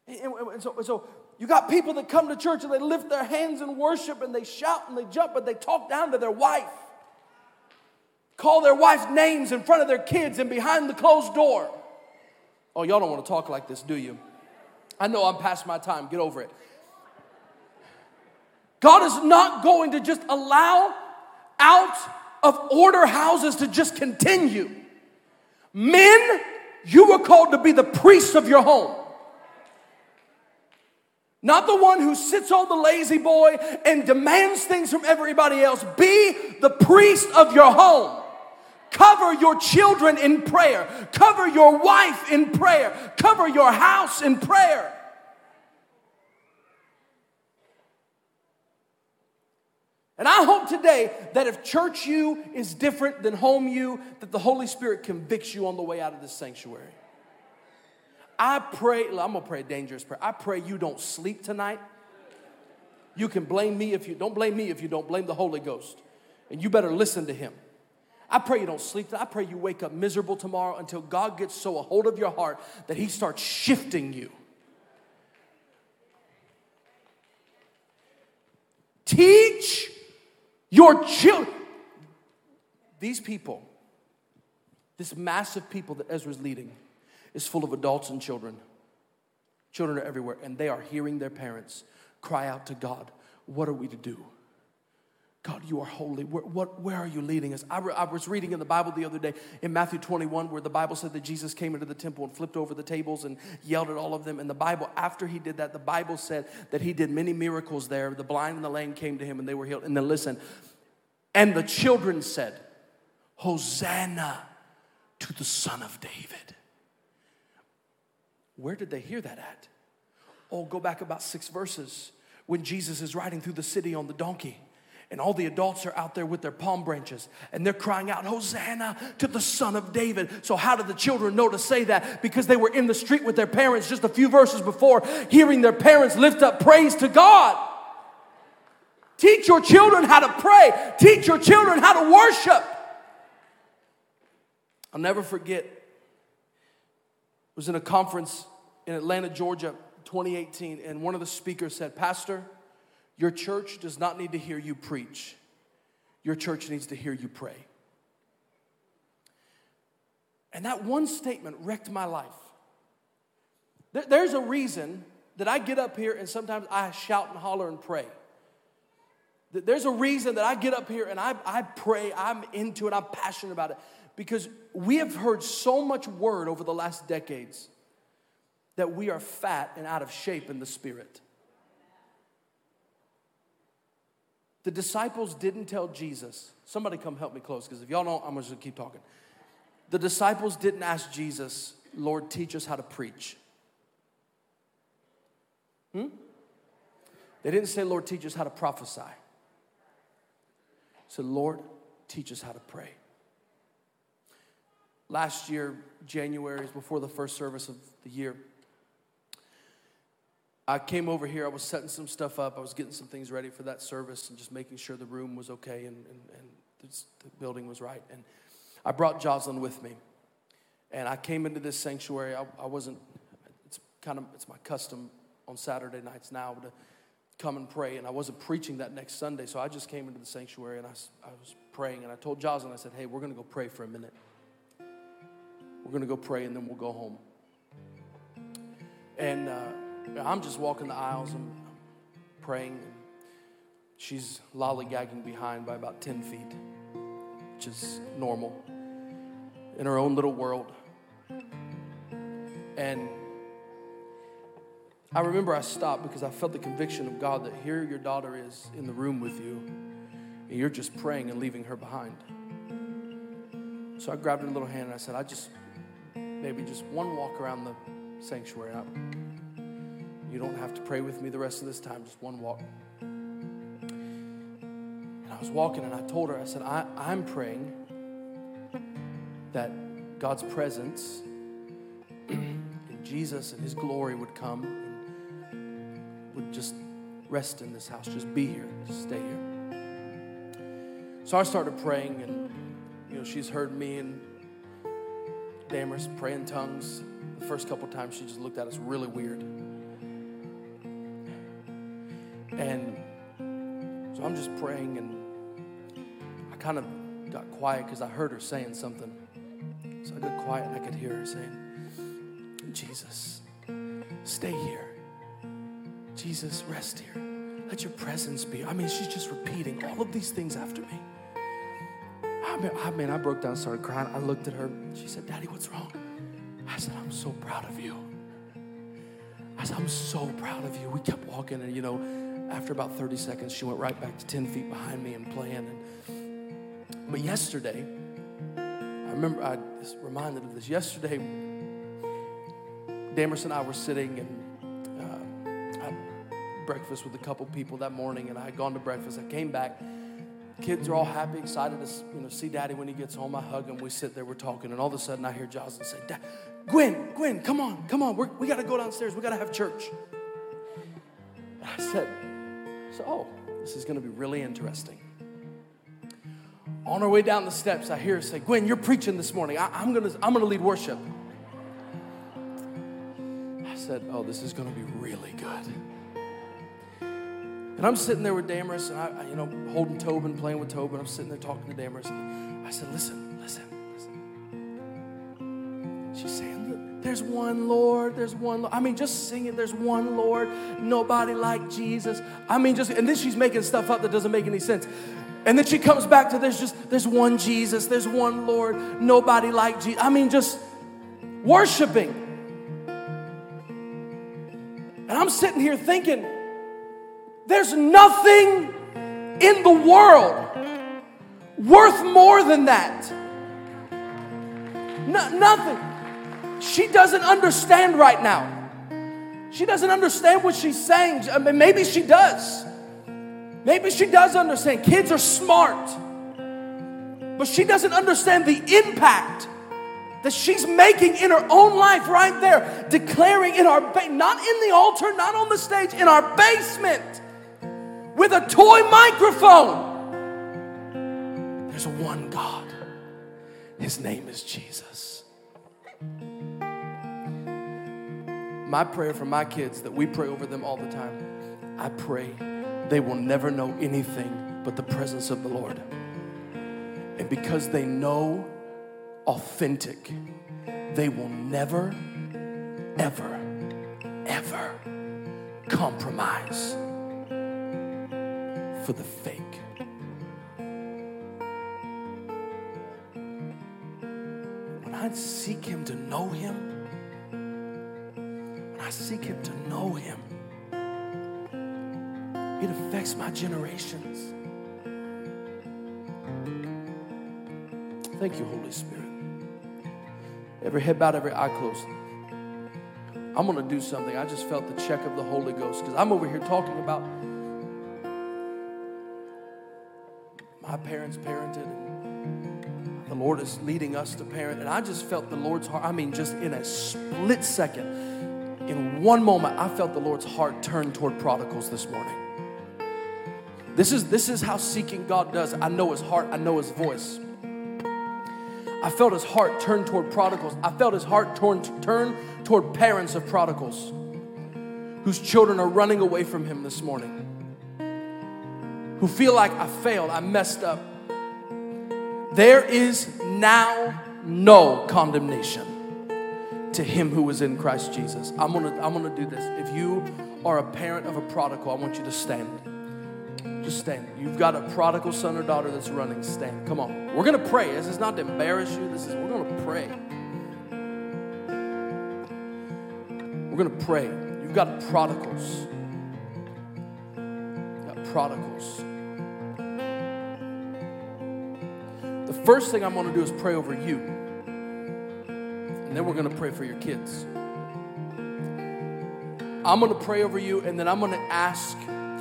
And, and so, so you got people that come to church and they lift their hands in worship and they shout and they jump, but they talk down to their wife. Call their wife names in front of their kids and behind the closed door. Oh, y'all don't want to talk like this, do you? I know I'm past my time. Get over it. God is not going to just allow out of order houses to just continue. Men, you were called to be the priests of your home. Not the one who sits on the lazy boy and demands things from everybody else. Be the priest of your home. Cover your children in prayer. Cover your wife in prayer. Cover your house in prayer. And I hope today that if church you is different than home you, that the Holy Spirit convicts you on the way out of this sanctuary. I pray, I'm going to pray a dangerous prayer. I pray you don't sleep tonight. You can blame me if you, don't blame me if you don't blame the Holy Ghost. And you better listen to Him. I pray you don't sleep. I pray you wake up miserable tomorrow until God gets so a hold of your heart that He starts shifting you. Teach your children. These people, this massive people that Ezra's leading is full of adults and children. Children are everywhere, and they are hearing their parents cry out to God, what are we to do? God, you are holy. Where, what, where are you leading us? I, re, I was reading in the Bible the other day in Matthew twenty-one where the Bible said that Jesus came into the temple and flipped over the tables and yelled at all of them. And the Bible, after He did that, the Bible said that He did many miracles there. The blind and the lame came to Him and they were healed. And then listen, and the children said, Hosanna to the Son of David. Where did they hear that at? Oh, go back about six verses when Jesus is riding through the city on the donkey. And all the adults are out there with their palm branches, and they're crying out, Hosanna to the Son of David. So how did the children know to say that? Because they were in the street with their parents just a few verses before, hearing their parents lift up praise to God. Teach your children how to pray. Teach your children how to worship. I'll never forget. I was in a conference in Atlanta, Georgia, twenty eighteen, and one of the speakers said, Pastor, your church does not need to hear you preach. Your church needs to hear you pray. And that one statement wrecked my life. There's a reason that I get up here and sometimes I shout and holler and pray. There's a reason that I get up here and I, I pray, I'm into it, I'm passionate about it. Because we have heard so much word over the last decades that we are fat and out of shape in the spirit. The disciples didn't tell Jesus. Somebody come help me close, because if y'all don't, I'm just going to keep talking. The disciples didn't ask Jesus, Lord, teach us how to preach. Hmm? They didn't say, Lord, teach us how to prophesy. They said, Lord, teach us how to pray. Last year, January, before the first service of the year, I came over here. I was setting some stuff up. I was getting some things ready for that service and just making sure the room was okay and, and, and the building was right. And I brought Jocelyn with me. And I came into this sanctuary. I, I wasn't, it's kind of, it's my custom on Saturday nights now to come and pray. And I wasn't preaching that next Sunday. So I just came into the sanctuary and I, I was praying. And I told Jocelyn, I said, hey, we're going to go pray for a minute. We're going to go pray and then we'll go home. And uh, I'm just walking the aisles and praying. She's lollygagging behind by about ten feet, which is normal in her own little world. And I remember I stopped because I felt the conviction of God that here your daughter is in the room with you and you're just praying and leaving her behind. So I grabbed her little hand and I said, I just, maybe just one walk around the sanctuary. I, you don't have to pray with me the rest of this time, just one walk. And I was walking and I told her, I said, I, I'm praying that God's presence and Jesus and his glory would come and would just rest in this house, just be here, just stay here. So I started praying, and you know, she's heard me and Damaris pray in tongues. The first couple times she just looked at us really weird. And so I'm just praying, and I kind of got quiet because I heard her saying something. So I got quiet and I could hear her saying, Jesus, stay here. Jesus, rest here. Let your presence be. I mean, she's just repeating all of these things after me. I mean, I, mean, I broke down and started crying. I looked at her. She said, Daddy, what's wrong? I said, I'm so proud of you. I said, I'm so proud of you. We kept walking, and, you know, after about thirty seconds, she went right back to ten feet behind me and playing. And, but yesterday, I remember, I was reminded of this. Yesterday, Damaris and I were sitting, and uh, I had breakfast with a couple people that morning, and I had gone to breakfast. I came back. Kids are all happy, excited to, you know, see Daddy when he gets home. I hug him. We sit there. We're talking. And all of a sudden, I hear Jocelyn say, Dad, Gwen, Gwen, come on, come on. We're, we got to go downstairs. We got to have church. And I said, so, oh, this is going to be really interesting. On our way down the steps, I hear her say, Gwen, you're preaching this morning. I, I'm going to I'm gonna lead worship. I said, oh, this is going to be really good. And I'm sitting there with Damaris, and I, you know, holding Tobin, playing with Tobin. I'm sitting there talking to Damaris. And I said, listen, listen, listen. She's saying, there's one Lord, there's one Lord. I mean, just singing, there's one Lord, nobody like Jesus. I mean, just, and then she's making stuff up that doesn't make any sense. And then she comes back to there's just, there's one Jesus, there's one Lord, nobody like Jesus. I mean, just worshiping. And I'm sitting here thinking, there's nothing in the world worth more than that. No, nothing. She doesn't understand right now. She doesn't understand what she's saying. I mean, maybe she does. Maybe she does understand. Kids are smart. But she doesn't understand the impact that she's making in her own life right there. Declaring in our, ba- not in the altar, not on the stage, in our basement. With a toy microphone. There's one God. His name is Jesus. My prayer for my kids that we pray over them all the time. I pray they will never know anything but the presence of the Lord. And because they know authentic, they will never, ever, ever compromise for the fake. When I seek Him to know Him, when I seek Him to know Him, it affects my generations. Thank you, Holy Spirit. Every head bowed, every eye closed. I'm going to do something. I just felt the check of the Holy Ghost because I'm over here talking about my parents parented. And the Lord is leading us to parent. And I just felt the Lord's heart. I mean, just in a split second, in one moment, I felt the Lord's heart turn toward prodigals this morning. This is, this is how seeking God does. I know His heart. I know His voice. I felt His heart turn toward prodigals. I felt His heart turn, turn toward parents of prodigals whose children are running away from Him this morning, who feel like I failed, I messed up. There is now no condemnation to him who is in Christ Jesus. I'm gonna, I'm gonna do this. If you are a parent of a prodigal, I want you to stand. Just stand. You've got a prodigal son or daughter that's running. Stand. Come on. We're going to pray. This is not to embarrass you. This is, we're going to pray. We're going to pray. You've got prodigals. You've got prodigals. The first thing I'm going to do is pray over you. And then we're going to pray for your kids. I'm going to pray over you, and then I'm going to ask...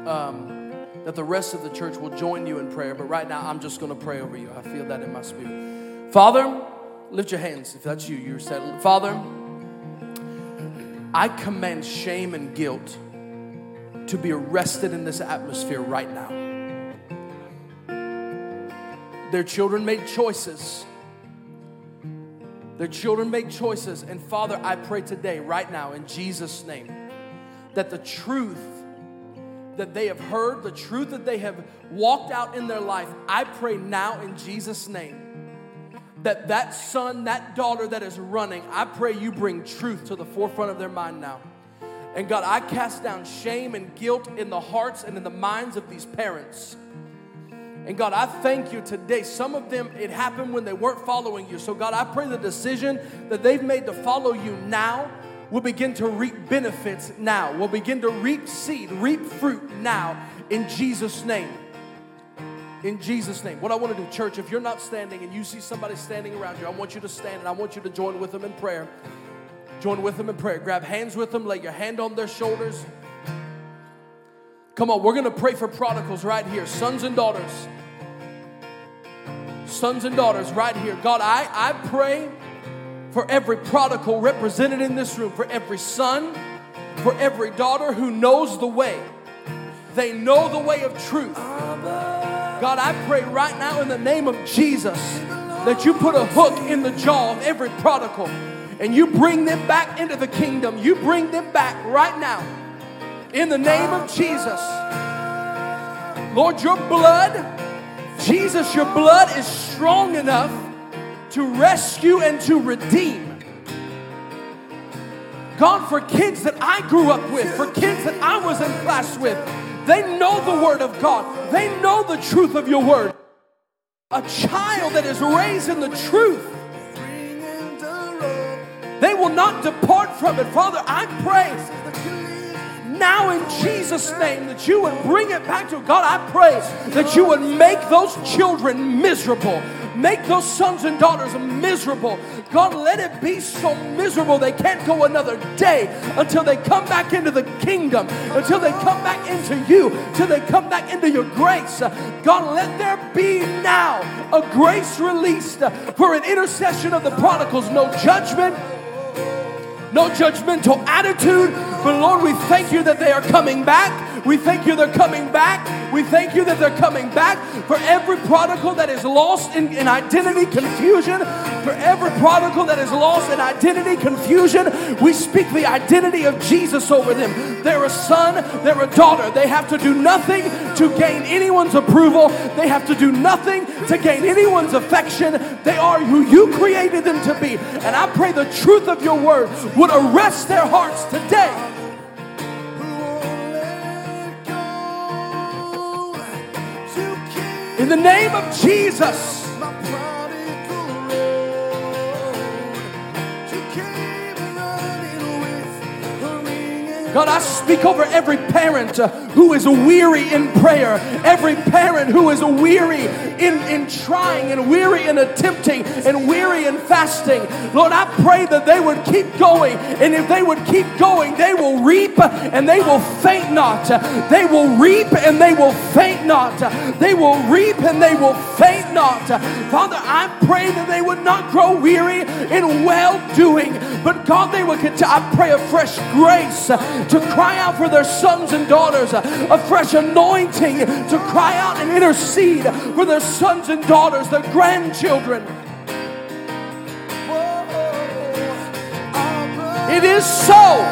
Um, that the rest of the church will join you in prayer. But right now, I'm just going to pray over you. I feel that in my spirit. Father, lift your hands. If that's you, you're settled. Father, I command shame and guilt to be arrested in this atmosphere right now. Their children made choices. Their children made choices. And Father, I pray today, right now, in Jesus' name, that the truth that they have heard, the truth that they have walked out in their life, I pray now in Jesus' name that that son, that daughter that is running, I pray you bring truth to the forefront of their mind now. And God, I cast down shame and guilt in the hearts and in the minds of these parents. And God, I thank you today. Some of them, it happened when they weren't following you. So God, I pray the decision that they've made to follow you now will begin to reap benefits now. We'll begin to reap seed, reap fruit now in Jesus' name. In Jesus' name. What I want to do, church, if you're not standing and you see somebody standing around you, I want you to stand and I want you to join with them in prayer. Join with them in prayer. Grab hands with them. Lay your hand on their shoulders. Come on, we're going to pray for prodigals right here. Sons and daughters. Sons and daughters right here. God, I, I pray... for every prodigal represented in this room, for every son, for every daughter who knows the way. They know the way of truth. God, I pray right now in the name of Jesus that you put a hook in the jaw of every prodigal and you bring them back into the kingdom. You bring them back right now in the name of Jesus. Lord, your blood, Jesus, your blood is strong enough to rescue and to redeem. God, for kids that I grew up with, for kids that I was in class with, they know the word of God. They know the truth of your word. A child that is raised in the truth, they will not depart from it. Father, I pray now in Jesus' name that you would bring it back to God. I pray that you would make those children miserable. Make those sons and daughters miserable. God, let it be so miserable they can't go another day until they come back into the kingdom, until they come back into you, till they come back into your grace. God, let there be now a grace released for an intercession of the prodigals. No judgment, no judgmental attitude, but Lord, we thank you that they are coming back. We thank you they're coming back. We thank you that they're coming back. For every prodigal that is lost in, in identity confusion, for every prodigal that is lost in identity confusion, we speak the identity of Jesus over them. They're a son, they're a daughter. They have to do nothing to gain anyone's approval. They have to do nothing to gain anyone's affection. They are who you created them to be. And I pray the truth of your word would arrest their hearts today. In the name of Jesus. God, I speak over every parent who is weary in prayer, every parent who is weary in, in trying and weary in attempting and weary in fasting. Lord, I pray that they would keep going, and if they would keep going, they will reap and they will faint not. They will reap and they will faint not. They will reap and they will faint not. Father, I pray that they would not grow weary in well-doing, but God, they would continue. I pray a fresh grace to cry out for their sons and daughters, a fresh anointing to cry out and intercede for their sons and daughters, their grandchildren. It is so.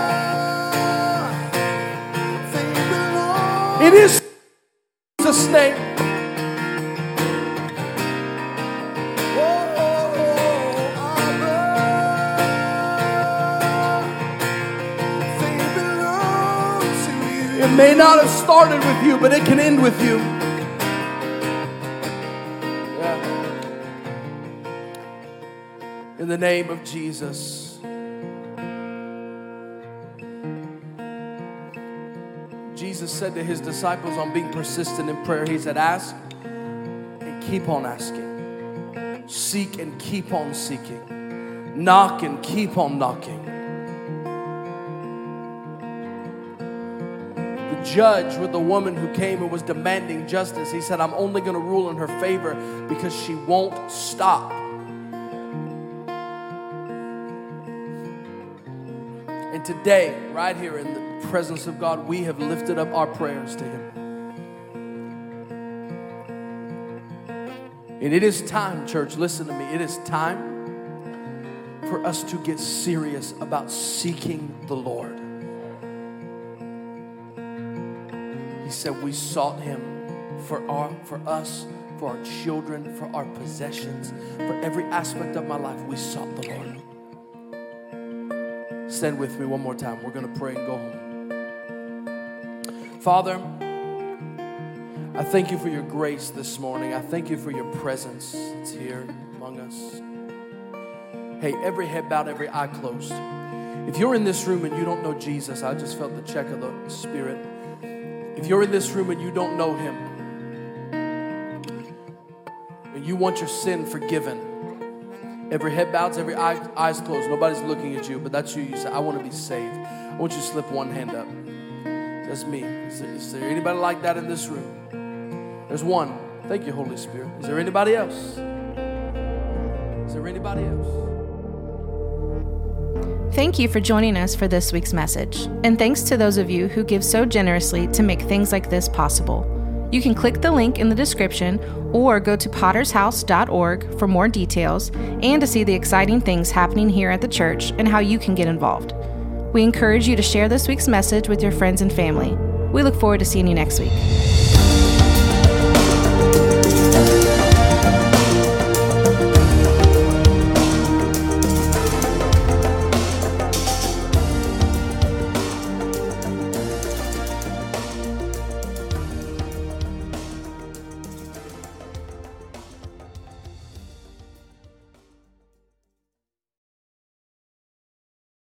It is in Jesus' name. It may not have started with you, but it can end with you. Yeah. In the name of Jesus. Jesus said to his disciples on being persistent in prayer, he said, ask and keep on asking. Seek and keep on seeking. Knock and keep on knocking. Judge with the woman who came and was demanding justice. He said, I'm only going to rule in her favor because she won't stop. And today, right here in the presence of God, we have lifted up our prayers to Him. And it is time, church, listen to me, it is time for us to get serious about seeking the Lord. He said, we sought Him for our, for us, for our children, for our possessions, for every aspect of my life. We sought the Lord. Stand with me one more time. We're going to pray and go home. Father, I thank you for your grace this morning. I thank you for your presence that's here among us. Hey, every head bowed, every eye closed. If you're in this room and you don't know Jesus, I just felt the check of the Spirit. If you're in this room and you don't know Him, and you want your sin forgiven, every head bows, every eye, eyes closed, nobody's looking at you, but that's you. You say, I want to be saved. I want you to slip one hand up. That's me. Is there, is there anybody like that in this room? There's one. Thank you, Holy Spirit. Is there anybody else? Is there anybody else? Thank you for joining us for this week's message. And thanks to those of you who give so generously to make things like this possible. You can click the link in the description or go to potters house dot org for more details and to see the exciting things happening here at the church and how you can get involved. We encourage you to share this week's message with your friends and family. We look forward to seeing you next week.